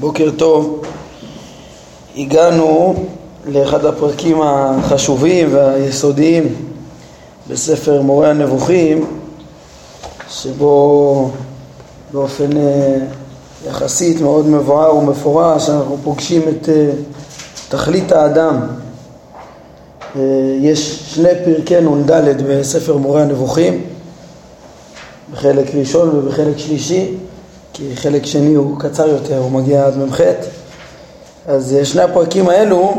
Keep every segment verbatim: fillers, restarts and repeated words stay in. בוקר טוב. הגענו לאחד הפרקים החשובים והיסודיים בספר מורה הנבוכים, שבו באופן יחסית מאוד מבואר ומפורש אנחנו פוגשים את תכלית האדם. יש שני פרקי נ"ד בספר מורה הנבוכים, בחלק ראשון ובחלק שלישי, כי חלק שני הוא קצר יותר, הוא מגיע עד ממחת. אז שני הפרקים האלו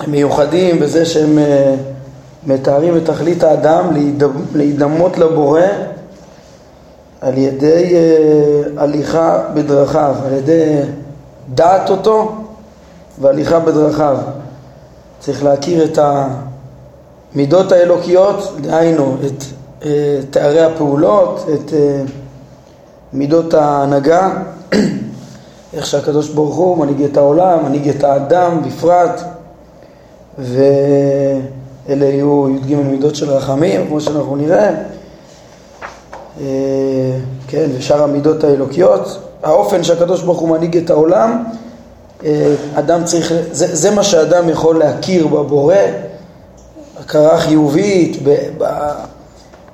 הם מיוחדים בזה שהם מתארים את תכלית האדם להידמות לבורא על ידי הליכה בדרכיו, על ידי דעת אותו והליכה בדרכיו. צריך להכיר את המידות האלוקיות, דהיינו את תארי הפעולות, את מידות ההנהגה, איך שהקדוש ברוך הוא מנהיג את העולם, מנהיג את האדם בפרט, ואלה יהיו י"ג מידות של רחמים, כמו שאנחנו נראה, כן, ושאר המידות האלוקיות. האופן שהקדוש ברוך הוא מנהיג את העולם, אדם צריך, זה, זה מה שאדם יכול להכיר בבורא, הכרה חיובית, ב, ב,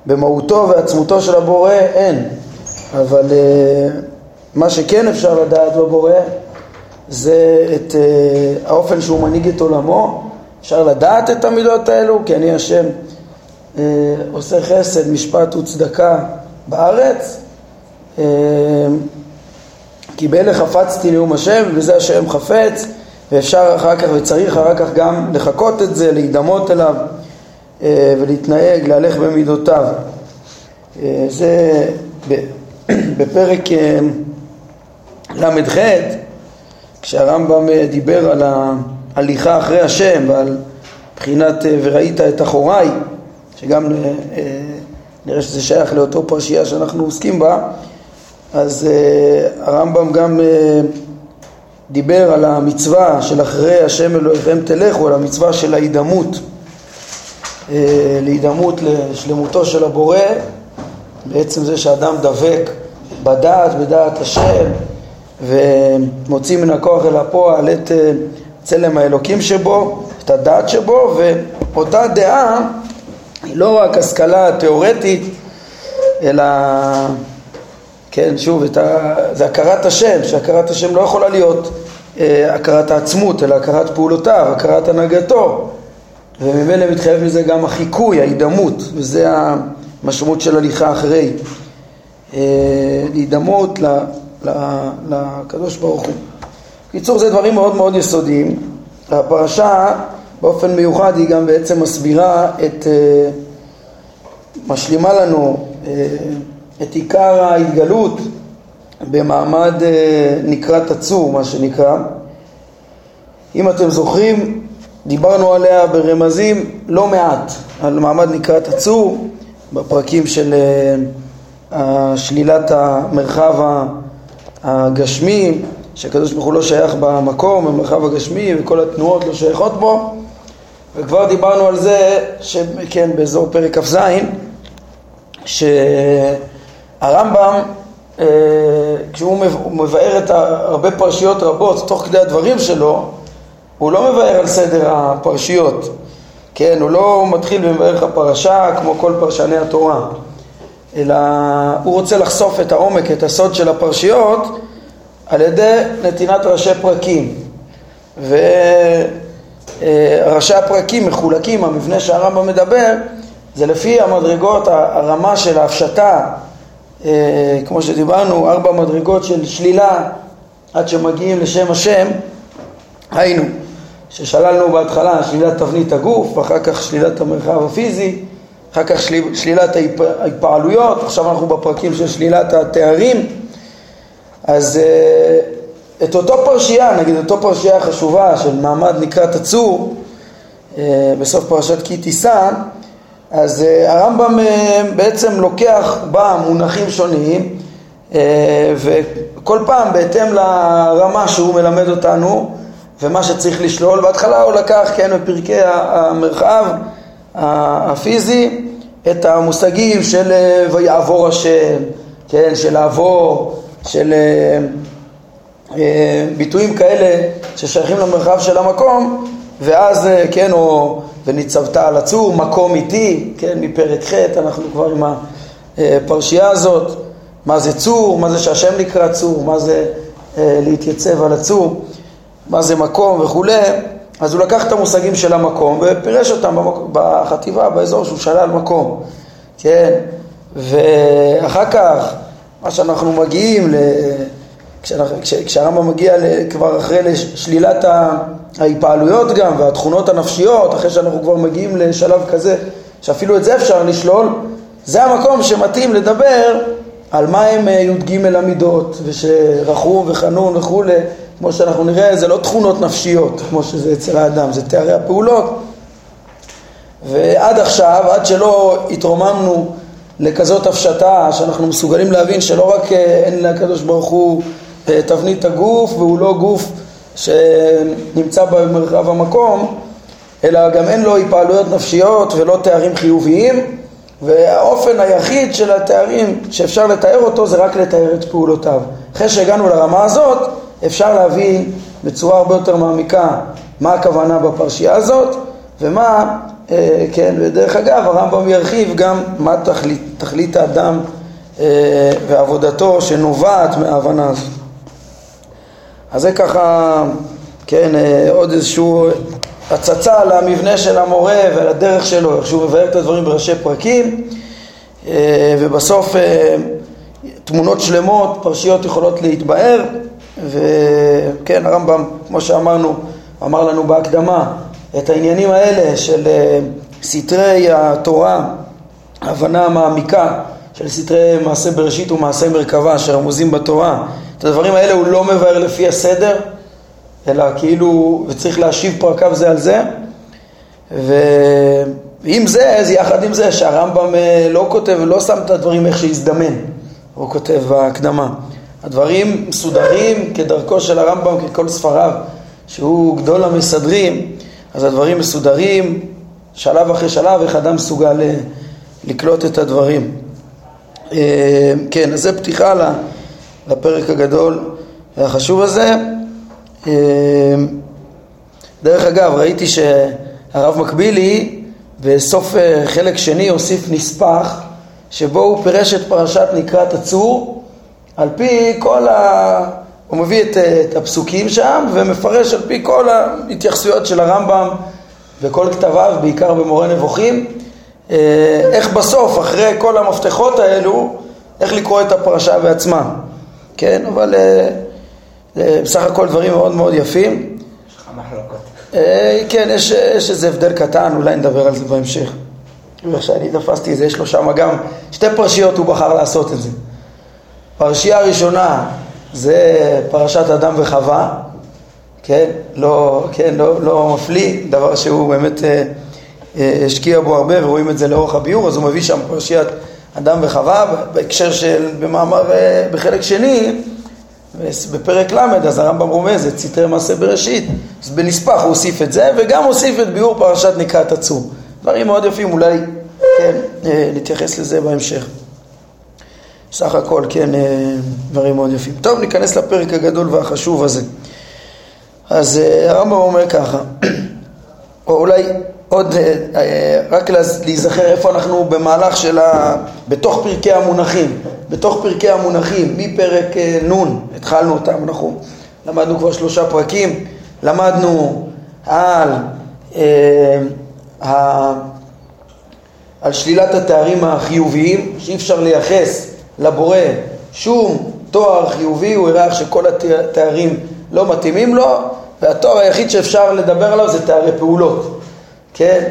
במהותו ועצמותו של הבורא, אין. אבל מה שכן אפשר לדעת בבורא זה את האופן שהוא מנהיג את עולמו. אפשר לדעת את המידות האלו, כי אני השם עושה חסד, משפט וצדקה בארץ, כי באלה חפצתי נאום השם, וזה השם חפץ, ואפשר אחר כך וצריך אחר כך גם לחכות את זה, להידמות אליו ולהתנהג, להלך במידותיו. זה בפרק למ"ח, כשהרמב"ם דיבר על ההליכה אחרי השם ועל בחינת וראית את אחוריי, שגם נראה שזה שייך לאותו פרשייה שאנחנו עוסקים בה, אז הרמב"ם גם דיבר על המצווה של אחרי השם אלוהיכם תלכו, על המצווה של ההידמות, להידמות לשלמותו של הבורא, בעצם זה שאדם דבק בדעת, בדעת השם, ומוציא מן הכוח אל הפועל את צלם האלוקים שבו, את הדעת שבו, ואותה דעה היא לא רק השכלה תיאורטית, אלא, כן, שוב, את ה... זה הכרת השם, שהכרת השם לא יכולה להיות אה, הכרת העצמות, אלא הכרת פעולותיו, הכרת הנהגתו, וממילא מתחייב מזה גם החיקוי, ההידמות, וזה ה... משמעות של הליכה אחרי, להידמות לקדוש ברוך הוא. בקיצור, זה דברים מאוד מאוד יסודיים. הפרשה באופן מיוחד היא גם בעצם מסבירה את, משלימה לנו את עיקר ההתגלות במעמד נקרא תצור, מה שנקרא. אם אתם זוכרים, דיברנו עליה ברמזים לא מעט, על מעמד נקרא תצור, בפרקים של שלילת המרחב הגשמי, שהקדוש ברוך הוא לא שייך במקום, במרחב הגשמי, וכל התנועות לא שייכות בו. וכבר דיברנו על זה, שכן, באזור פרק כ"ז, שהרמב"ם, כשהוא מבאר את הרבה פרשיות רבות, תוך כדי הדברים שלו, הוא לא מבאר על סדר הפרשיות. כן, הוא לא מתחיל ומבאר לך פרשה כמו כל פרשני התורה, אלא הוא רוצה לחשוף את העומק, את הסוד של הפרשיות, על ידי נתינת ראשי פרקים. וראשי הפרקים מחולקים, המבנה שהרמב"ם מדבר, זה לפי המדרגות, הרמה של ההפשטה, כמו שדיברנו, ארבע מדרגות של שלילה, עד שמגיעים לשם השם, היינו. ששללנו בהתחלה שלילת תבנית הגוף, ואחר כך שלילת המרחב הפיזי, אחר כך של... שלילת ההתפעלויות, עכשיו אנחנו בפרקים של שלילת התארים. אז uh, את אותו פרשייה, נגיד אותו פרשייה חשובה של מעמד נקרא תצור, uh, בסוף פרשת כי תישא, אז uh, הרמב"ם uh, בעצם לוקח בה מונחים שונים, uh, וכל פעם בהתאם לרמה שהוא מלמד אותנו, ומה שצריך לשלול. בהתחלה הוא לקח, כן, בפרקי המרחב הפיזי, את המושגים של ויעבור השם, כן, של לעבור, של ביטויים כאלה ששייכים למרחב של המקום, ואז כן, או וניצבת על הצור, מקום איתי, כן, מפרק ח' אנחנו כבר עם הפרשייה הזאת, מה זה צור, מה זה שהשם נקרא צור, מה זה להתייצב על הצור, מה זה מקום וכו'. אז הוא לקח את המושגים של המקום ופירש אותם במקום, בחטיבה, באזור שהוא שלל מקום, כן, ואחר כך מה שאנחנו מגיעים ל... כשהרמב"ם מגיע כבר אחרי לשלילת ההיפעלויות גם והתכונות הנפשיות, אחרי שאנחנו כבר מגיעים לשלב כזה שאפילו את זה אפשר לשלול, זה המקום שמתאים לדבר על מה הם יודגים אל המידות, ושרחום וחנון וכו'. כמו שאנחנו נראה, זה לא תכונות נפשיות כמו שזה אצל האדם, זה תיארי הפעולות. ועד עכשיו, עד שלא התרוממנו לכזאת הפשטה שאנחנו מסוגלים להבין שלא רק אין להקדוש ברוך הוא תבנית הגוף והוא לא גוף שנמצא במרחב המקום, אלא גם אין לו היפעלויות נפשיות ולא תארים חיוביים, והאופן היחיד של התארים שאפשר לתאר אותו זה רק לתאר את פעולותיו. אחרי שהגענו לרמה הזאת אפשר להבין בצורה הרבה יותר מעמיקה מה הכוונה בפרשייה הזאת, ומה, אה, כן, ודרך אגב הרמב"ם ירחיב גם מה תכלית, תכלית האדם אה, ועבודתו שנובעת מההבנה הזאת. אז זה ככה, כן, אה, עוד איזשהו הצצה למבנה של המורה ולדרך שלו, איך שהוא מבאר את הדברים בראשי פרקים, אה, ובסוף אה, תמונות שלמות, פרשיות יכולות להתבאר, וכן, הרמב"ם, כמו שאמרנו, אמר לנו בהקדמה, את העניינים האלה של סתרי התורה, הבנה מעמיקה של סתרי מעשה בראשית ומעשה מרכבה שרמוזים בתורה, את הדברים האלה הוא לא מבאר לפי הסדר, אלא כאילו, וצריך להשיב פרקיו זה על זה, ועם זה, אז יחד עם זה, שהרמב"ם לא כותב, לא שם את הדברים איך שהזדמן, הוא כותב בהקדמה. הדברים מסודרים כדרכו של הרמב"ם, ככל ספריו, שהוא גדול המסדרים, אז הדברים מסודרים שלב אחרי שלב, איך אדם מסוגל לקלוט את הדברים. כן, אז זה פתיחה לפרק הגדול והחשוב הזה. דרך אגב, ראיתי שהרב מקבילי בסוף חלק שני הוסיף נספח, שבו הוא פירש את פרשת נקראת הצור, על פי כל ה... הוא מביא את, את הפסוקים שם ומפרש על פי כל ההתייחסויות של הרמב"ם וכל כתביו, בעיקר במורה נבוכים, איך בסוף, אחרי כל המפתחות האלו, איך לקרוא את הפרשה בעצמה. כן, אבל בסך הכל דברים מאוד מאוד יפים. יש לך מחלוקות. כן, יש, יש איזה הבדל קטן, אולי נדבר על זה בהמשך. וכשאני תפסתי את זה, יש לו שם גם שתי פרשיות הוא בחר לעשות את זה. פרשייה הראשונה זה פרשת אדם וחווה, כן, לא, כן, לא, לא מפליא, דבר שהוא באמת אה, אה, השקיע בו הרבה ורואים את זה לאורך הביור, אז הוא מביא שם פרשיית אדם וחווה, בהקשר של במאמר אה, בחלק שני, בפרק למד, אז הרמב"ם רומז, זה סתרי מעשה בראשית, אז בנספח הוא הוסיף את זה, וגם הוסיף את ביור פרשת נקראת הצור. דברים מאוד יפים, אולי, כן, אה, נתייחס לזה בהמשך. סך הכל, כן, דברים מאוד יפים. טוב, ניכנס לפרק הגדול והחשוב הזה. אז הרמב"ם אומר ככה, או אולי עוד, רק להיזכר איפה אנחנו במהלך של ה... בתוך פרקי המונחים. בתוך פרקי המונחים, מפרק נון, התחלנו אותם, אנחנו למדנו כבר שלושה פרקים, למדנו על, על שלילת התארים החיוביים, שאי אפשר לייחס לבורא שום תואר חיובי, הוא הראה שכל התארים לא מתאימים לו, והתואר היחיד שאפשר לדבר עליו זה תארי פעולות, כן?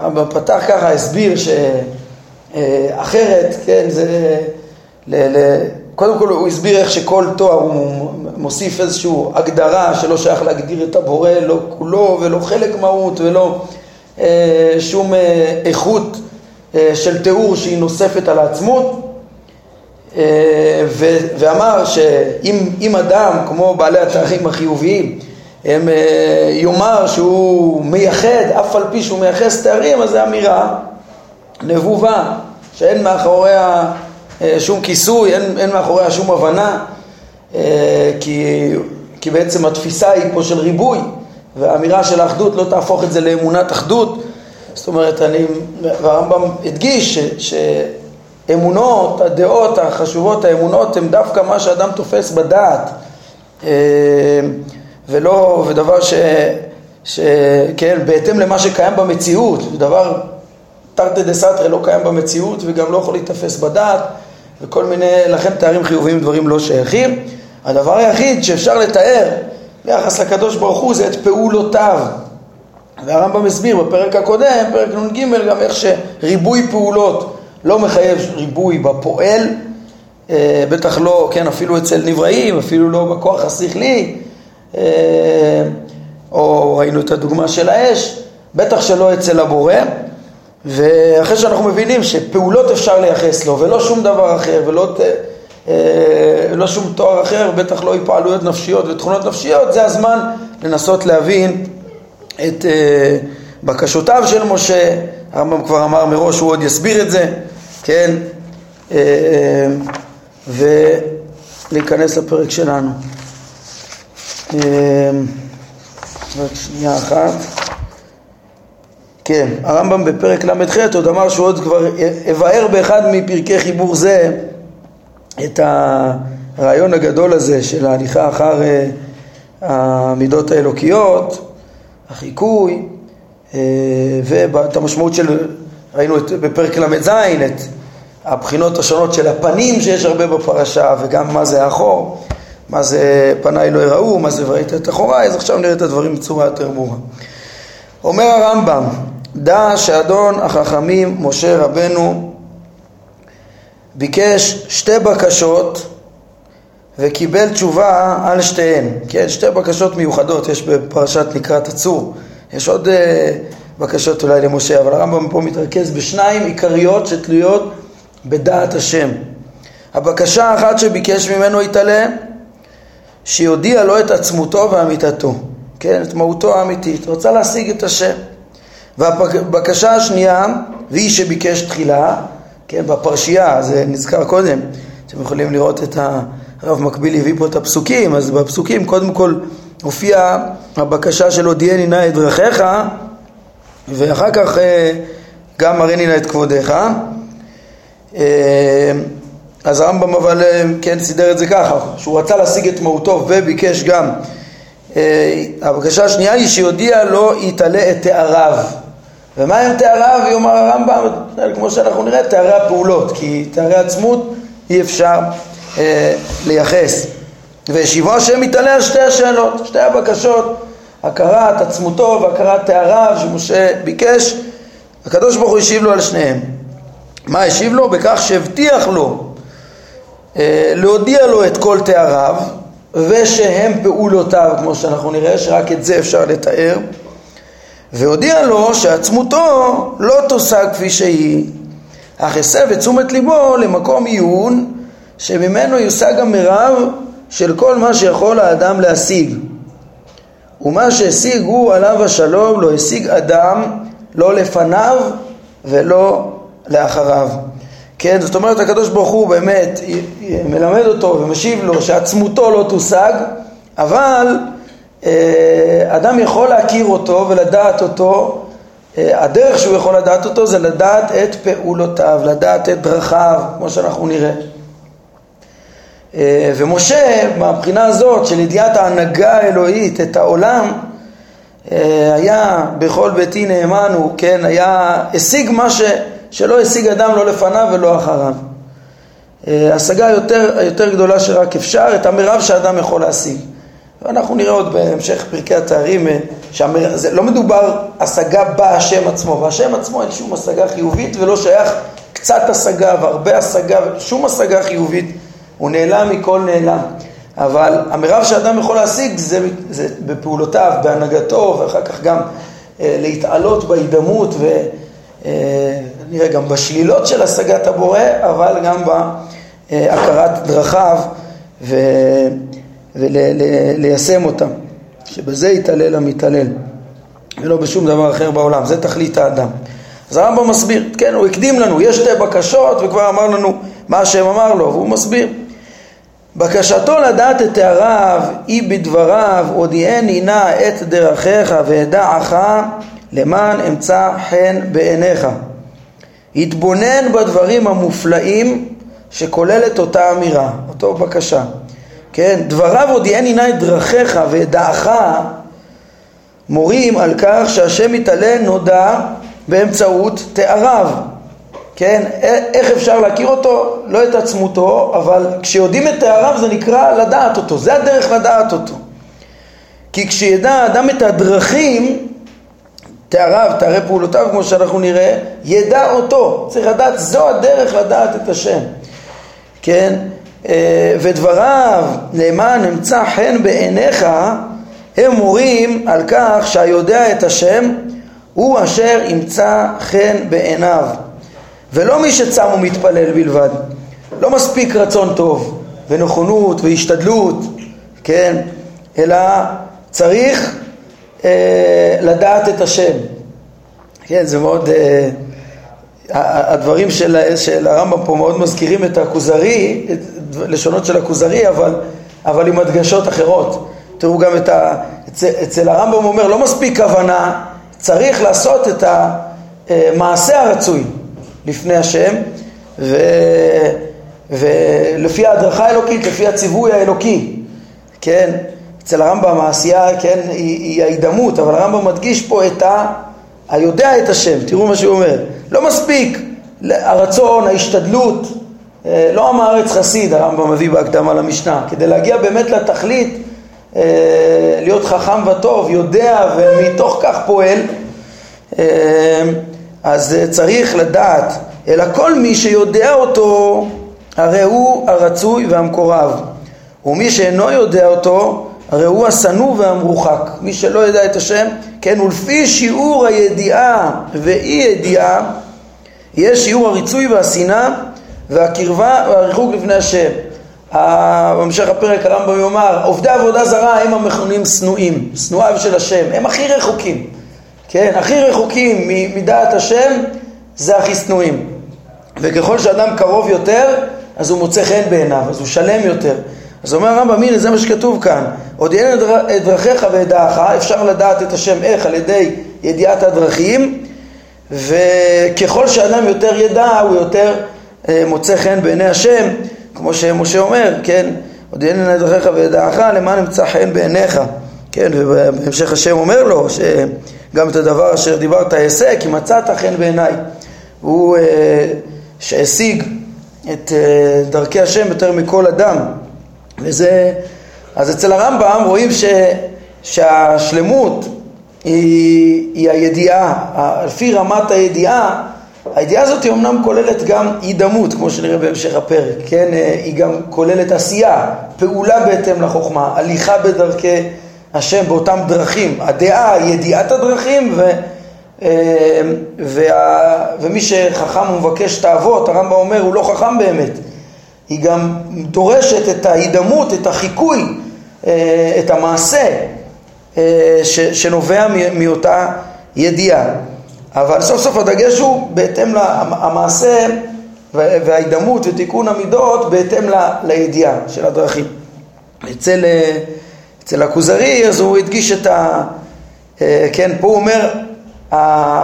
אבל פתח ככה, הסביר שאחרת, כן, זה ל... ל... קודם כל הוא הסביר איך שכל תואר הוא מוסיף איזושהי הגדרה שלא שייך להגדיר את הבורא, לא כולו ולא חלק מהות ולא אה, שום אה, איכות אה, של תיאור שהיא נוספת על העצמות, ו- ואמר שאם אם אדם כמו בעלי התארים החיוביים הם יאמר שהוא מייחד, אף על פי שהוא מייחס תארים, אז זה אמירה נבובה שאין מאחוריה שום כיסוי, אין, אין מאחוריה שום הבנה, כי, כי בעצם התפיסה היא פה של ריבוי, והאמירה של האחדות לא תהפוך את זה לאמונת אחדות. זאת אומרת, אני, והרמב"ם הדגיש ש, שאמונות, הדעות החשובות, האמונות, הן דווקא מה שאדם תופס בדעת, ולא, ודבר ש, ש, כן, בהתאם למה שקיים במציאות, ודבר תרתי דסתרי לא קיים במציאות, וגם לא יכול להתאפס בדעת, וכל מיני, לכן תארים חיוביים דברים לא שייכים. הדבר היחיד שאפשר לתאר ביחס לקדוש ברוך הוא זה את פעולותיו. והרמב"ם מסביר בפרק הקודם, פרק נ"ג, גם איך שריבוי פעולות לא מחייב ריבוי בפועל, אה, בטח לא, כן, אפילו אצל נבראים, אפילו לא בכוח השכלי, אה, או ראינו את הדוגמה של האש, בטח שלא אצל הבורא. ואחרי שאנחנו מבינים שפעולות אפשר לייחס לו, ולא שום דבר אחר, ולא אה, לא שום תואר אחר, בטח לא היפעלויות נפשיות ותכונות נפשיות, זה הזמן לנסות להבין את אה, בקשותיו של משה. הרמב"ם כבר אמר מראש, הוא עוד יסביר את זה, כן, אה, אה, ולהיכנס לפרק שלנו. אה, רק שנייה אחת. כן, הרמב"ם בפרק למ"ח עוד אמר שהוא עוד כבר הבאר באחד מפרקי חיבור זה את הרעיון הגדול הזה של ההליכה אחר המידות האלוקיות, החיקוי, ואת המשמעות של, ראינו את, בפרק למ"ז את הבחינות השונות של הפנים שיש הרבה בפרשה, וגם מה זה האחור, מה זה פניי לא יראו, מה זה וראית את אחוריי. אז עכשיו נראה את הדברים בצורה יותר ברורה. אומר הרמב"ם, דע שאדון החכמים משה רבנו ביקש שתי בקשות וקיבל תשובה על שתיהן. כן, שתי בקשות מיוחדות יש בפרשת לקראת הצור. יש עוד uh, בקשות אולי למשה, אבל הרמב"ם פה מתרכז בשניים עיקריות שתלויות בדעת השם. הבקשה האחת שביקש ממנו התעלה, שיודיע לו את עצמותו ואמיתתו, כן, את מהותו האמיתית, רוצה להשיג את השם. והבקשה השנייה, והיא שביקש תחילה, כן, בפרשייה, זה נזכר קודם, אתם יכולים לראות את הרב מקביל הביא פה את הפסוקים, אז בפסוקים קודם כל הופיע הבקשה של הודיעני נא את דרכיך, ואחר כך גם הריני נא את כבודיך. אז הרמב"ם אבל כן סידר את זה ככה, שהוא רצה להשיג את מהותו וביקש גם, הבקשה השנייה היא שיודיע לא יתעלה את תאריו. ומה הם תאריו? יאמר הרמב"ם, כמו שאנחנו נראה, תארי הפעולות, כי תארי עצמות אי אפשר אה, לייחס. וישיבו השם יתעלה על שתי השאלות, שתי הבקשות, הכרת עצמותו והכרת תאריו שמשה ביקש, הקדוש ברוך הוא ישיב לו על שניהם. מה ישיב לו? בכך שהבטיח לו אה, להודיע לו את כל תאריו, ושהם פעולותיו, כמו שאנחנו נראה שרק את זה אפשר לתאר, והודיע לו שעצמותו לא תושג כפי שהיא, אך הסב את תשומת ליבו למקום עיון שממנו יושג המרב של כל מה שיכול האדם להשיג, ומה שהשיג הוא עליו השלום, לא השיג אדם, לא לפניו ולא לאחריו. כן, זאת אומרת, הקדוש ברוך הוא באמת מלמד אותו ומשיב לו שעצמותו לא תושג, אבל אדם יכול להכיר אותו ולדעת אותו. הדרך שהוא יכול לדעת אותו זה לדעת את פעולותיו, לדעת את דרכיו, כמו שאנחנו נראה. ומשה, מהבחינה הזאת של ידיעת ההנהגה האלוהית, את העולם, היה בכל ביתי נאמן, הוא כן, היה השיג מה ש... שלא השיג אדם לא לפניו ולא אחריו. השגה יותר, יותר גדולה שרק אפשר, את המרב שאדם יכול להשיג. ואנחנו נראה עוד בהמשך פרקי התארים, שלא מדובר השגה בהשם עצמו. בהשם עצמו אין שום השגה חיובית, ולא שייך קצת השגה והרבה השגה, שום השגה חיובית, הוא נעלם מכל נעלם. אבל המרב שאדם יכול להשיג זה, זה בפעולותיו, בהנהגתו, ואחר כך גם להתעלות בהידמות ו... נראה גם בשלילות של השגת הבורא, אבל גם בהכרת דרכיו וליישם אותם, שבזה יתעלל המתעלל ולא בשום דבר אחר בעולם, זה תכלית האדם. אז הרמב"ם מסביר, כן, הוא הקדים לנו, יש שתי בקשות וכבר אמר לנו מה השם אמר לו, והוא מסביר בקשתו לדעת את תאריו היא בדבריו, הודיעני נא את דרכיך ואדעך למען אמצא חן בעיניך. התבונן בדברים המופלאים שכוללת אותה אמירה, אותו בקשה. כן, דבריו הודיעני נא את דרכיך ואדעך מורים על כך שהשם יתעלה נודע באמצעות תאריו. כן, איך אפשר להכיר אותו? לא את עצמותו, אבל כשיודעים את תאריו זה נקרא לדעת אותו, זה הדרך לדעת אותו. כי כשידע האדם את הדרכים, תאריו, תארי פעולותיו, כמו שאנחנו נראה, ידע אותו. צריך לדעת, זו הדרך לדעת את השם. כן, ודבריו למען אמצא חן בעיניך, הם מורים על כך שהיודע את השם הוא אשר ימצא חן בעיניו. ולא מי שצם ומתפלל בלבד. לא מספיק רצון טוב ונכונות והשתדלות, כן, אלא צריך אה, לדעת את השם. כן, זה מאוד, אה, הדברים של, של הרמב"ם פה מאוד מזכירים את הכוזרי, את לשונות של הכוזרי, אבל, אבל עם הדגשות אחרות. תראו גם את ה... אצל, אצל הרמב"ם אומר, לא מספיק כוונה, צריך לעשות את המעשה הרצוי לפני השם, ו... ולפי ההדרכה האלוקית, לפי הציווי האלוקי. כן, אצל הרמב"ם העשייה, כן, היא, היא ההידמות, אבל הרמב"ם מדגיש פה את ה... היודע את השם, תראו מה שהוא אומר. לא מספיק הרצון, ההשתדלות, לא עם הארץ חסיד, הרמב"ם מביא בהקדמה למשנה, כדי להגיע באמת לתכלית, להיות חכם וטוב, יודע ומתוך כך פועל, אז צריך לדעת, אלא כל מי שיודע אותו הרי הוא הרצוי והמקורב, ומי שאינו יודע אותו הרי הוא הסנוב והמרוחק. מי שלא יודע את השם, כן, ולפי שיעור הידיעה ואי ידיעה יש שיעור הריצוי והשנאה והקרבה והריחוק לפני השם. במשך הפרק הרמב"ם יאמר, עובדי עבודה זרה הם המכונים סנועים, סנועיו של השם, הם הכי רחוקים, כן, הכי רחוקים מדעת השם, זה הכי סנועים. וככל שאדם קרוב יותר, אז הוא מוצא חן בעיניו, אז הוא שלם יותר. אז אומר הרמב"ם, הנה זה מה שכתוב כאן, הודיעני את דרכיך ואדעך, אפשר לדעת את השם איך? על ידי ידיעת הדרכים, וככל שאדם יותר ידע, הוא יותר מוצא חן בעיני השם, כמו שמשה אומר, כן, הודיעני נא את דרכיך ואדעך למען אמצא חן בעיניך. כן, ובהמשך השם אומר לו שגם את הדבר אשר דיברת אעשה, כי מצאת חן בעיניי. הוא שהשיג את דרכי השם יותר מכל אדם. וזה, אז אצל הרמב"ם רואים ש, שהשלמות היא, היא הידיעה, לפי רמת הידיעה. הידיעה הזאת היא אמנם כוללת גם הידמות, כמו שנראה בהמשך הפרק, כן? היא גם כוללת עשייה, פעולה בהתאם לחוכמה, הליכה בדרכי השם באותם דרכים. הדעה היא ידיעת הדרכים, ו, וה, ומי שחכם ומבקש תאוות, הרמב"ם אומר, הוא לא חכם באמת. היא גם דורשת את ההידמות, את החיקוי, את המעשה ש, שנובע מאותה ידיעה. אבל סוף סוף הדגש הוא בהתאם למעשה וההידמות ותיקון המידות בהתאם לידיעה של הדרכים. אצל, אצל הכוזרי אז הוא הדגיש את ה... כן, פה הוא אומר,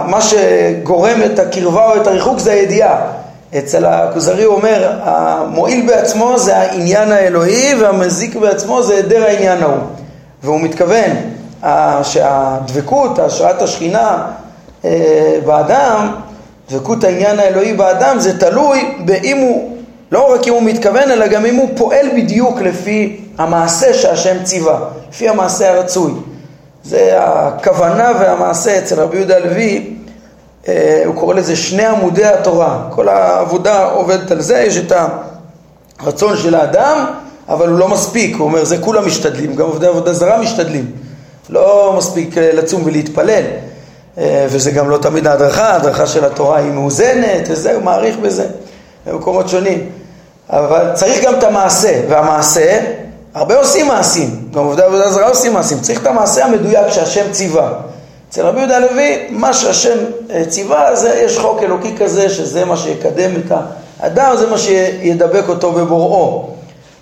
מה שגורם את הקרבה או את הריחוק זה הידיעה. אצל הכוזרי הוא אומר, המועיל בעצמו זה העניין האלוהי והמזיק בעצמו זה היעדר העניין ההוא. והוא מתכוון שהדבקות, השראת השכינה, באדם, דבקות העניין האלוהי באדם, זה תלוי באם הוא, לא רק אם הוא מתכוון, אלא גם אם הוא פועל בדיוק לפי המעשה שהשם ציווה, לפי המעשה הרצוי. זה הכוונה והמעשה. אצל רבי יהודה לוי, הוא קורא לזה שני עמודי התורה. כל העבודה עובדת על זה, יש את הרצון של האדם, אבל הוא לא מספיק. הוא אומר, זה כולם משתדלים, גם עובדי עבודה זרה משתדלים. לא מספיק לצום ולהתפלל. וזה גם לא תמיד ההדרכה, ההדרכה של התורה היא מאוזנת, וזה, הוא מעריך בזה, במקומות שונים. אבל צריך גם את המעשה, והמעשה, הרבה עושים מעשים, גם עובדי עבודה זרה עושים מעשים, צריך את המעשה המדויק שהשם ציווה. אצל רבי יהודה לוי, מה שהשם ציווה, זה, יש חוק אלוקי כזה, שזה מה שיקדם את האדם, זה מה שידבק אותו בבוראו.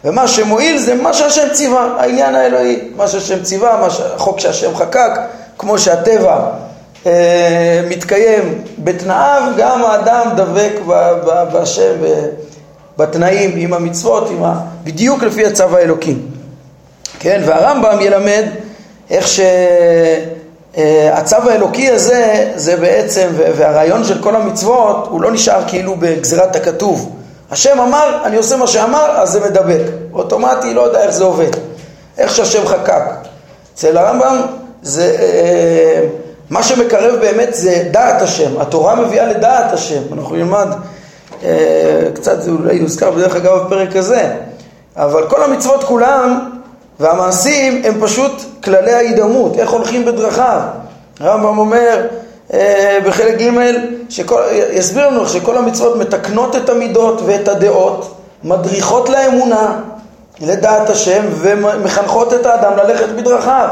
ומה שמועיל זה מה שהשם ציווה, העניין האלוהי, מה שהשם ציווה, החוק שהשם חקק, כמו שהטבע אה, מתקיים בתנאיו, גם האדם דבק בשם, בתנאים, עם המצוות, עם ה... בדיוק לפי הצו האלוקי. כן, והרמב"ם ילמד איך שהצו האלוקי הזה, זה בעצם, והרעיון של כל המצוות, הוא לא נשאר כאילו בגזרת הכתוב. השם אמר, אני עושה מה שאמר, אז זה מדבק. אוטומטי, לא יודע איך זה עובד. איך שהשם חקק. אצל הרמב"ם, זה, מה שמקרב באמת זה דעת השם. התורה מביאה לדעת השם. אנחנו נלמד קצת, זה אולי יוזכר בדרך אגב הפרק הזה. אבל כל המצוות כולם, והמעשים הם פשוט כללי ההידמות, איך הולכים בדרכיו. הרמב"ם אומר אה, בחלק ג' שכל, יסביר לנו שכל המצוות מתקנות את המידות ואת הדעות, מדריכות לאמונה, לדעת השם, ומחנכות את האדם ללכת בדרכיו.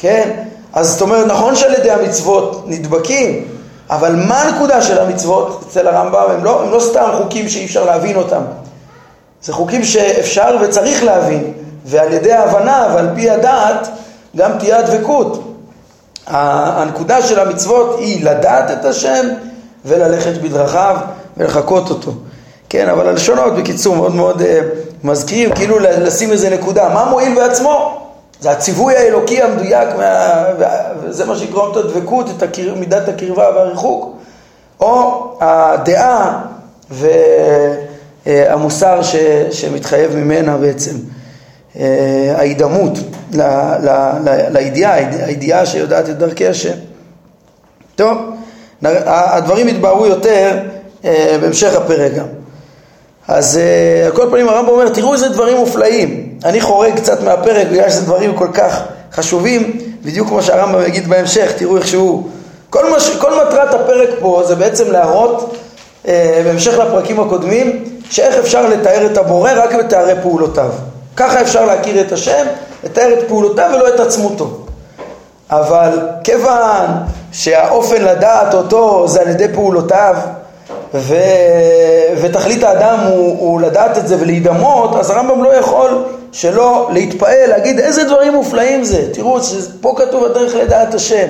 כן? אז זאת אומרת, נכון שעל ידי המצוות נדבקים, אבל מה הנקודה של המצוות אצל הרמב"ם? הם לא, הם לא סתם חוקים שאי אפשר להבין אותם. זה חוקים שאפשר וצריך להבין. ועל ידי ההבנה ועל פי הדעת גם תהיה הדבקות. הנקודה של המצוות היא לדעת את השם וללכת בדרכיו ולחקות אותו. כן, אבל הלשונות בקיצור מאוד מאוד מזכירים, כאילו לשים איזה נקודה. מה מועיל בעצמו? זה הציווי האלוקי המדויק, מה... וזה מה שגרום את הדבקות, את הקר... מידת הקרבה והריחוק. או הדעה והמוסר ש... שמתחייב ממנה בעצם. ההידמות לידיעה, הידיעה שיודעת את דרכי השם. טוב, הדברים התבהרו יותר בהמשך הפרק גם. אז על כל פנים הרמב"ם אומר, תראו איזה דברים מופלאים. אני חורג קצת מהפרק בגלל שזה דברים כל כך חשובים, בדיוק כמו שהרמב"ם יגיד בהמשך, תראו איך שהוא. כל, מש, כל מטרת הפרק פה זה בעצם להראות בהמשך לפרקים הקודמים, שאיך אפשר לתאר את הבורא רק בתארי פעולותיו. ככה אפשר להכיר את השם, לתאר את פעולותיו ולא את עצמותו. אבל כיוון שהאופן לדעת אותו זה על ידי פעולותיו, ו... ותכלית האדם הוא, הוא לדעת את זה ולהידמות, אז הרמב"ם לא יכול שלא להתפעל, להגיד איזה דברים מופלאים זה. תראו, פה כתוב הדרך לדעת השם.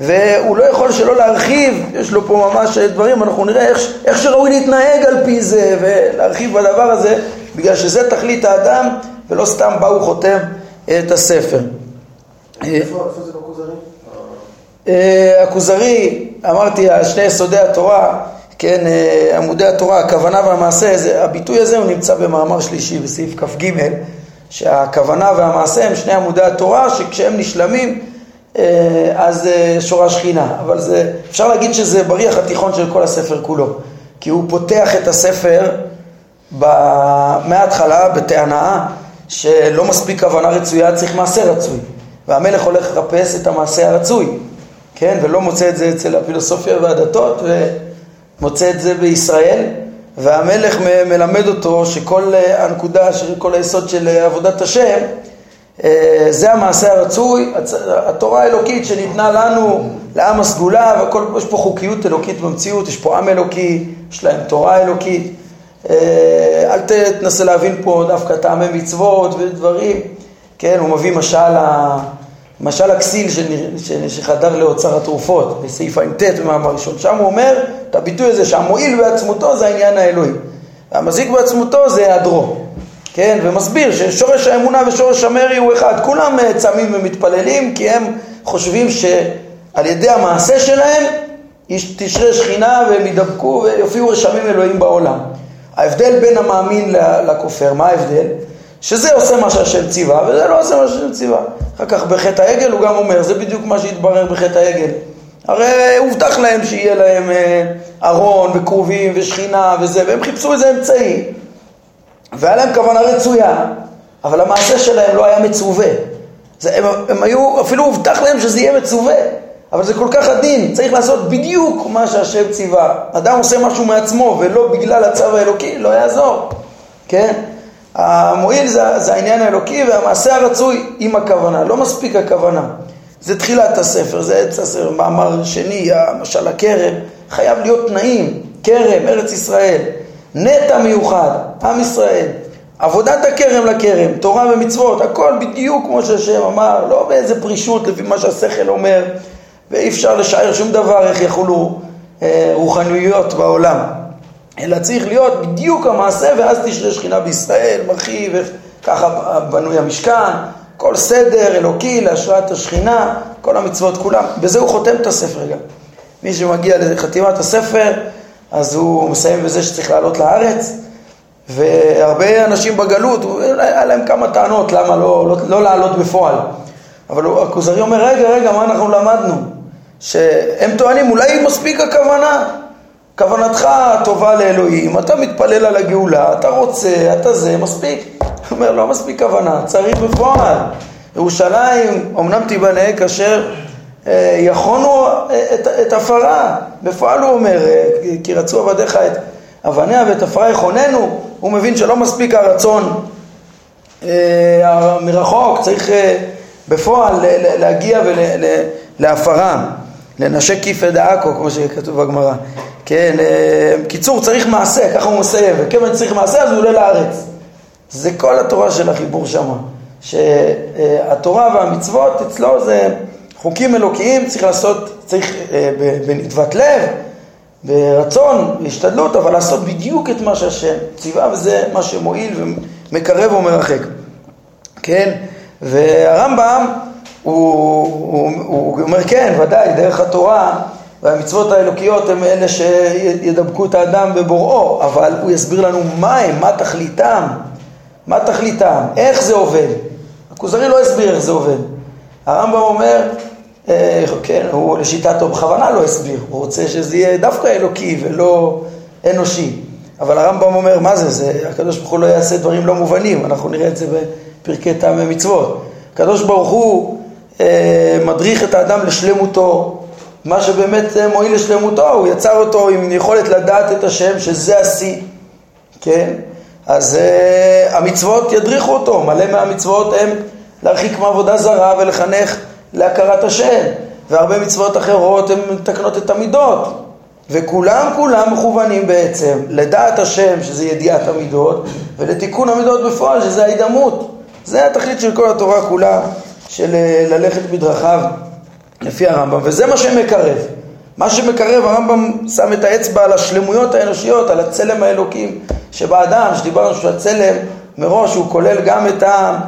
והוא לא יכול שלא להרחיב, יש לו פה ממש דברים, אנחנו נראה איך, איך שראוי להתנהג על פי זה, ולהרחיב בדבר הזה, בגלל שזה תכלית האדם, ולא סתם בא הוא חותם את הספר. איפה זה בכוזרי? הכוזרי, אמרתי, שני יסודי התורה, כן, עמודי התורה, הכוונה והמעשה, הביטוי הזה הוא נמצא במאמר שלישי, בסעיף כף ג', שהכוונה והמעשה הם שני עמודי התורה, שכשהם נשלמים, אז שורה שכינה. אבל זה, אפשר להגיד שזה בריח התיכון של כל הספר כולו, כי הוא פותח את הספר מההתחלה בטענה שלא מספיק כוונה רצויה, צריך מעשה רצוי, והמלך הולך לחפש את המעשה הרצוי, כן, ולא מוצא את זה אצל הפילוסופיה והדתות, ומוצא את זה בישראל, והמלך מ- מלמד אותו שכל הנקודה, שכל היסוד של עבודת השם זה המעשה הרצוי, התורה האלוקית שניתנה לנו, לעם הסגולה, וכל, יש פה חוקיות אלוקית במציאות, יש פה עם אלוקי, יש להם תורה אלוקית, אל תנסה להבין פה דווקא טעמי מצוות ודברים, כן, הוא מביא משל, משל הכסיל שחדר לאוצר התרופות, בסעיף ע"ט במאמר ראשון, שם הוא אומר, את הביטוי הזה שהמועיל בעצמותו זה העניין האלוהי, והמזיק בעצמותו זה היעדרו, כן, ומסביר ששורש האמונה ושורש המרי הוא אחד, כולם צמים ומתפללים כי הם חושבים שעל ידי המעשה שלהם תשרה שכינה והם ידבקו ויופיעו רשמים אלוהים בעולם. ההבדל בין המאמין לכופר, מה ההבדל? שזה עושה מה שהשם ציווה וזה לא עושה מה שהשם ציווה. אחר כך בחטא העגל הוא גם אומר, זה בדיוק מה שהתברר בחטא העגל. הרי הובטח להם שיהיה להם ארון וכרובים ושכינה וזה, והם חיפשו איזה אמצעי. והיה להם כוונה רצויה, אבל המעשה שלהם לא היה מצווה. זה, הם, הם היו, אפילו הובטח להם שזה יהיה מצווה, אבל זה כל כך עדין, צריך לעשות בדיוק מה שהשם ציווה. אדם עושה משהו מעצמו, ולא בגלל הצו האלוקי, לא יעזור. כן? המועיל זה, זה העניין האלוקי, והמעשה הרצוי עם הכוונה, לא מספיק הכוונה. זה תחילת הספר, זה עץ הספר, מאמר שני, המשל הקרם, חייב להיות תנאים, קרם, ארץ ישראל. נטע מיוחד, עם ישראל, עבודת הכרם לכרם, תורה ומצוות, הכל בדיוק כמו שהשם אמר, לא באיזה פרישות לפי מה שהשכל אומר, ואי אפשר לשער שום דבר איך יכולו אה, רוחניות בעולם, אלא צריך להיות בדיוק המעשה, ואז תשרה שכינה בישראל, מרחיב, ככה בנוי המשכן, כל סדר אלוקי להשראת השכינה, כל המצוות כולם, בזה הוא חותם את הספר גם. מי שמגיע לחתימת הספר, אז הוא מסיים בזה שצריך לעלות לארץ, והרבה אנשים בגלות, היה להם כמה טענות, למה לא, לא, לא לעלות בפועל. אבל הכוזרי אומר, רגע, רגע, מה אנחנו למדנו? שהם טוענים, אולי מספיק הכוונה. כוונתך טובה לאלוהים, אתה מתפלל על הגאולה, אתה רוצה, אתה זה, מספיק. הוא אומר, לא מספיק כוונה, צריך בפועל. ירושלים, אמנם תיבנה כאשר אה, יכונו את, את הפרה. בפועל הוא אומר, כי רצו עבדיך את... אבניה ואת הפרה יכוננו, הוא מבין שלא מספיק הרצון אה, מרחוק, צריך אה, בפועל ל- ל- להגיע ולהפרה, ול- ל- לנשק כיפה דעקו, כמו שכתוב בגמרא. כן, אה, קיצור, צריך מעשה, ככה הוא מסיים, וכיוון צריך מעשה, אז הוא עולה לארץ. זה כל התורה של החיבור שם, שהתורה והמצוות אצלו זה חוקים אלוקיים, צריך לעשות, צריך אה, בנדבת לב, ברצון, להשתדלות, אבל לעשות בדיוק את מה שהשם ציווה, וזה מה שמועיל ומקרב ומרחק. כן? והרמב"ם הוא, הוא, הוא אומר, כן, ודאי, דרך התורה והמצוות האלוקיות הם אלה שידבקו את האדם בבוראו, אבל הוא יסביר לנו מה הם, מה תכליתם, מה תכליתם, איך זה עובד. הכוזרי לא הסביר איך זה עובד. הרמב"ם אומר, כן, הוא לשיטתו בכוונה לא הסביר, הוא רוצה שזה יהיה דווקא אלוקי ולא אנושי. אבל הרמב"ם אומר, מה זה? זה הקדוש ברוך הוא לא יעשה דברים לא מובנים, אנחנו נראה את זה בפרקי טעמי מצוות. הקדוש ברוך הוא אה, מדריך את האדם לשלמותו, מה שבאמת מועיל לשלמותו, הוא יצר אותו עם יכולת לדעת את השם שזה השיא, כן? אז אה, המצוות ידריכו אותו, מלא מהמצוות הם להרחיק מעבודה זרה ולחנך להכרת השם, והרבה מצוות אחרות הן מתקנות את המידות, וכולם כולם מכוונים בעצם לדעת השם שזה ידיעת המידות, ולתיקון המידות בפועל שזה ההידמות. זה התכלית של כל התורה כולה, של ללכת בדרכיו לפי הרמב"ם, וזה מה שמקרב. מה שמקרב, הרמב"ם שם את האצבע על השלמויות האנושיות, על הצלם האלוקים שבאדם, שדיברנו שהצלם מראש הוא כולל גם את ה...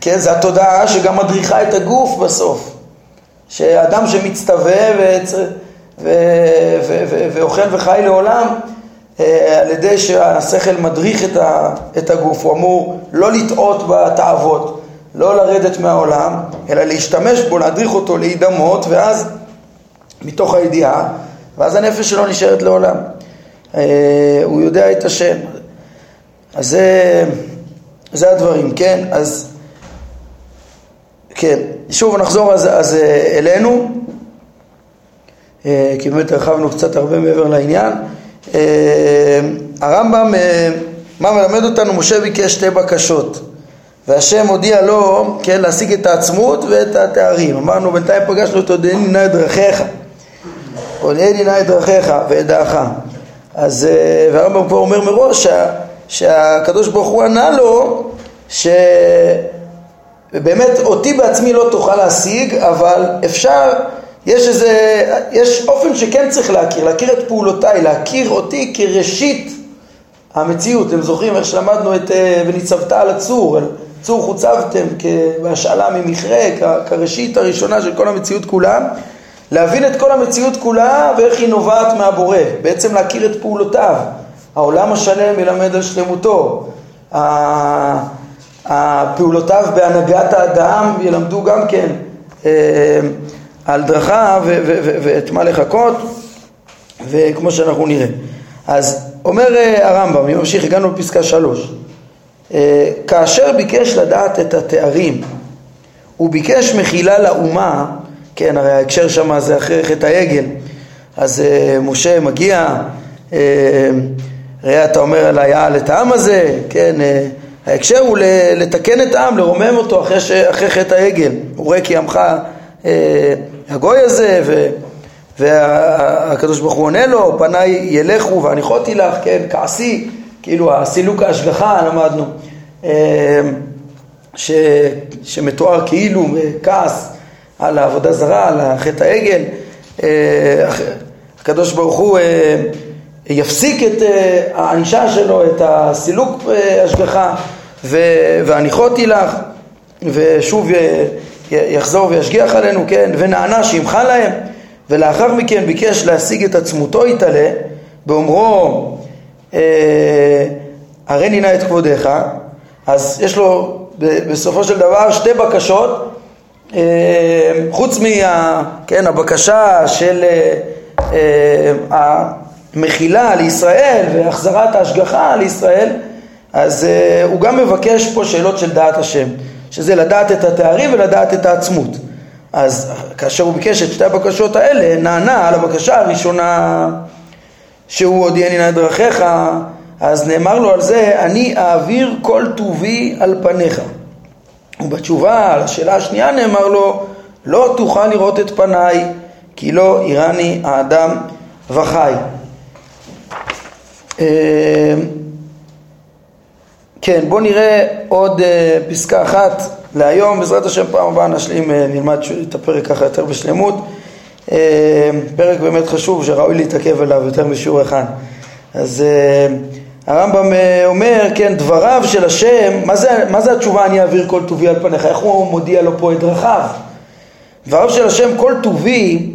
כן, זו התודעה שגם מדריכה את הגוף בסוף. שאדם שמצטווה ואוכל וחי לעולם, על ידי שהשכל מדריך את הגוף, הוא אמור לא לטעות בתאוות, לא לרדת מהעולם, אלא להשתמש בו, להדריך אותו, להידמות, ואז מתוך הידיעה, ואז הנפש שלו נשארת לעולם. הוא יודע את השם. אז זה, זה הדברים, כן? אז... כן, שוב נחזור אז, אז אלינו, כי באמת הרחבנו קצת הרבה מעבר לעניין. הרמב"ם, מה מלמד אותנו? משה ביקש שתי בקשות, והשם הודיע לו, כן, להשיג את העצמות ואת התארים. אמרנו, בינתיים פגשנו אותו, הודיעני נא את דרכיך, הודיעני נא את דרכיך ואת דעך. אז הרמב"ם כבר אומר מראש שה, שהקדוש ברוך הוא ענה לו, ש... ובאמת אותי בעצמי לא תוכל להשיג, אבל אפשר, יש איזה, יש אופן שכן צריך להכיר, להכיר את פעולותיי, להכיר אותי כראשית המציאות. אתם זוכרים איך שלמדנו את, וניצבת על הצור, על צור חוצבתם, כבהשאלה ממכרה, כ- כראשית הראשונה של כל המציאות כולה, להבין את כל המציאות כולה ואיך היא נובעת מהבורא, בעצם להכיר את פעולותיו. העולם השלם ילמד על שלמותו, ה... הפעולותיו בהנהגת האדם ילמדו גם כן אה, על דרכה ו- ו- ו- ואת מה לחכות, וכמו שאנחנו נראה. אז אומר אה, הרמב"ם, אני ממשיך, הגענו בפסקה שלוש, אה, כאשר ביקש לדעת את התארים, הוא ביקש מחילה לאומה, כן, הרי ההקשר שם זה אחרי חטא העגל, אז אה, משה מגיע, אה, ראה אתה אומר על היעל את העם הזה, כן, אה, ההקשר הוא לתקן את העם, לרומם אותו אחרי, ש... אחרי חטא העגל. הוא רואה כי עמך אה, הגוי הזה, ו... והקדוש ברוך הוא עונה לו, פניי ילכו והניחותי לך, כן, כעסי כאילו הסילוק ההשגחה למדנו, ש, שמתואר כאילו כעס על העבודה זרה, על החטא העגל, הקדוש ברוך הוא יפסיק את הענישה שלו, את הסילוק השגחה, והניחותי לך, ושוב יחזור וישגיח עלינו, כן, ונענה שימחה להם, ולאחר מכן ביקש להשיג את עצמותו יתעלה, באומרו, הרי נינה את כבודך. אז יש לו בסופו של דבר שתי בקשות, חוץ מה, כן, הבקשה של המחילה לישראל והחזרת ההשגחה לישראל, אז הוא גם מבקש פה שאלות של דעת השם, שזה לדעת את התארים ולדעת את העצמות. אז כאשר הוא ביקש את שתי הבקשות האלה, נענה על הבקשה הראשונה, שהוא הודיעני נא דרכיך, אז נאמר לו על זה, אני אעביר כל טובי על פניך. ובתשובה על השאלה השנייה נאמר לו, לא תוכל לראות את פניי, כי לא איראני האדם וחי. כן, בואו נראה עוד פסקה אחת להיום, בעזרת השם פעם הבאה נשלים, נלמד את הפרק ככה יותר בשלמות. פרק באמת חשוב שראוי להתעכב עליו יותר משיעור אחד. אז הרמב"ם אומר, כן, דבריו של השם, מה זה, מה זה התשובה אני אעביר כל טובי על פניך? איך הוא מודיע לו פה את דרכיו? דבריו של השם כל טובי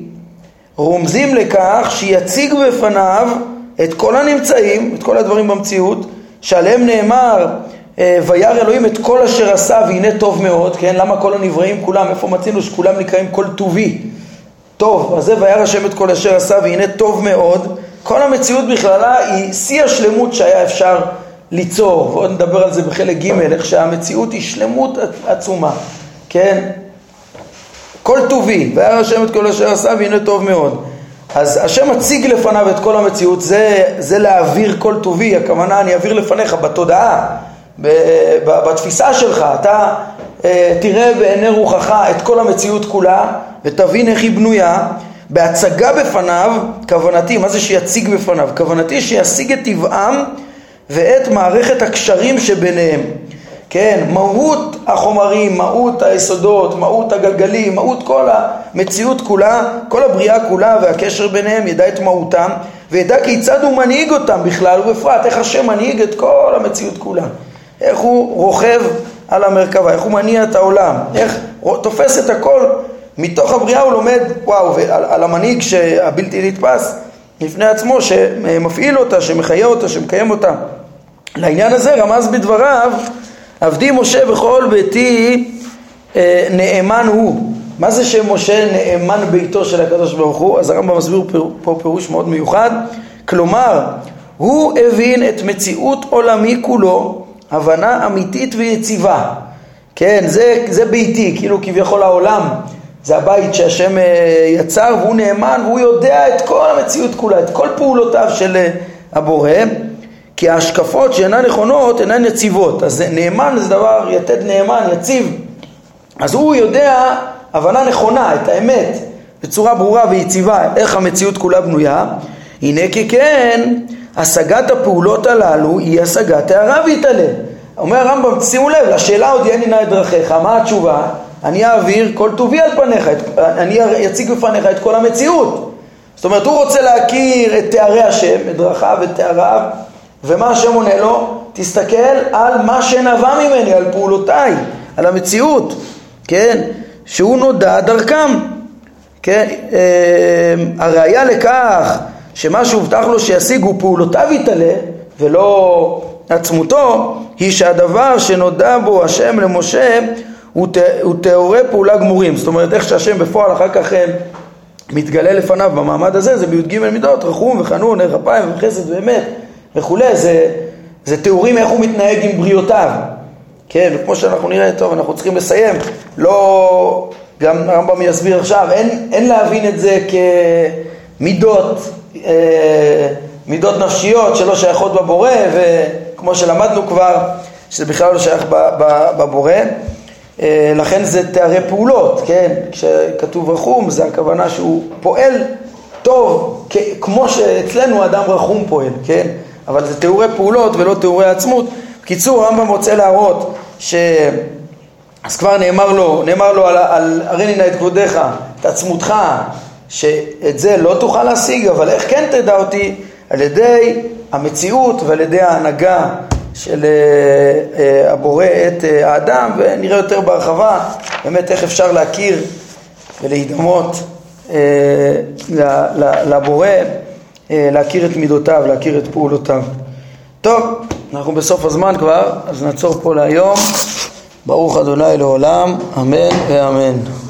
רומזים לכך שיציג בפניו את כל הנמצאים, את כל הדברים במציאות, שעליהם נאמר וירא אלוהים את כל אשר עשה והנה טוב מאוד, כן? למה כל הנבראים כולם, איפה מצינו שכולם נקראים כל טובי? טוב, אז זה וירא השם את כל אשר עשה והנה טוב מאוד. כל המציאות בכללה היא שיא השלמות שהיה אפשר ליצור, ועוד נדבר על זה בחלק ג', איך שהמציאות היא שלמות עצומה, כן? כל טובי, וירא השם את כל אשר עשה והנה טוב מאוד. אז השם מציג לפניו את כל המציאות, זה, זה להעביר כל טובי, הכוונה אני אעביר לפניך בתודעה, בתפיסה שלך, אתה תראה בעיני רוחך את כל המציאות כולה, ותבין איך היא בנויה, בהצגה בפניו, כוונתי, מה זה שיציג בפניו? כוונתי שישיג את טבעם ואת מערכת הקשרים שביניהם. כן, מהות החומרים, מהות היסודות, מהות הגלגלים, מהות כל המציאות כולה, כל הבריאה כולה והקשר ביניהם, ידע את מהותם, וידע כיצד הוא מנהיג אותם בכלל, ובפרט איך השם מנהיג את כל המציאות כולה. איך הוא רוכב על המרכבה, איך הוא מניע את העולם, איך תופס את הכל, מתוך הבריאה הוא לומד, וואו, ועל, על המנהיג שהבלתי להתפס לפני עצמו, שמפעיל אותה, שמחיה אותה, שמקיים אותה. לעניין הזה רמז בדבריו, עבדי משה בכל ביתי אה, נאמן הוא. מה זה שמשה נאמן ביתו של הקדוש ברוך הוא? אז הרמב"ם מסביר פה פירוש מאוד מיוחד. כלומר, הוא הבין את מציאות עולמי כולו, הבנה אמיתית ויציבה. כן, זה, זה ביתי, כאילו כביכול העולם. זה הבית שהשם יצר והוא נאמן, והוא יודע את כל המציאות כולה, את כל פעולותיו של הבורא, כי ההשקפות שאינן נכונות אינן יציבות. אז נאמן זה דבר, יתד נאמן, יציב. אז הוא יודע הבנה נכונה, את האמת, בצורה ברורה ויציבה, איך המציאות כולה בנויה. הנה כי כן, השגת הפעולות הללו היא השגת הערב יתעלה. אומר הרמב"ם, שימו לב, לשאלה הודיעני נא את דרכיך, מה התשובה? אני אעביר כל טובי על פניך, את, אני אציג בפניך את כל המציאות. זאת אומרת, הוא רוצה להכיר את תארי השם, את דרכיו, את תאריו, ומה השם עונה לו? תסתכל על מה שנבע ממני, על פעולותיי, על המציאות, כן? שהוא נודע דרכם. כן? הראיה לכך שמה שהובטח לו שישיג הוא פעולותיו יתעלה, ולא עצמותו, היא שהדבר שנודע בו השם למשה, הוא תיאורי פעולה גמורים. זאת אומרת, איך שהשם בפועל אחר כך מתגלה לפניו במעמד הזה, זה בי"ג מידות, רחום וחנון, ערך אפיים וחסד ואמת וכו'. זה, זה תיאורים איך הוא מתנהג עם בריאותיו. כן, וכמו שאנחנו נראה, טוב, אנחנו צריכים לסיים. לא, גם הרמב"ם יסביר עכשיו, אין, אין להבין את זה כמידות, אה, מידות נפשיות שלא שייכות בבורא, וכמו שלמדנו כבר, שזה בכלל לא שייך בבורא. לכן זה תארי פעולות, כן? כשכתוב רחום, זה הכוונה שהוא פועל טוב, כמו שאצלנו אדם רחום פועל, כן? אבל זה תיאורי פעולות ולא תיאורי עצמות. בקיצור, הרמב"ם רוצה להראות ש... אז כבר נאמר לו, נאמר לו על, על הריני נא את כבודך, את עצמותך, שאת זה לא תוכל להשיג, אבל איך כן תדע אותי? על ידי המציאות ועל ידי ההנהגה של הבורא את האדם, ונראה יותר בהרחבה, באמת איך אפשר להכיר ולהידמות לבורא, להכיר את מידותיו, להכיר את פעולותיו. טוב, אנחנו בסוף הזמן כבר, אז נעצור פה להיום. ברוך ה' לעולם, אמן ואמן.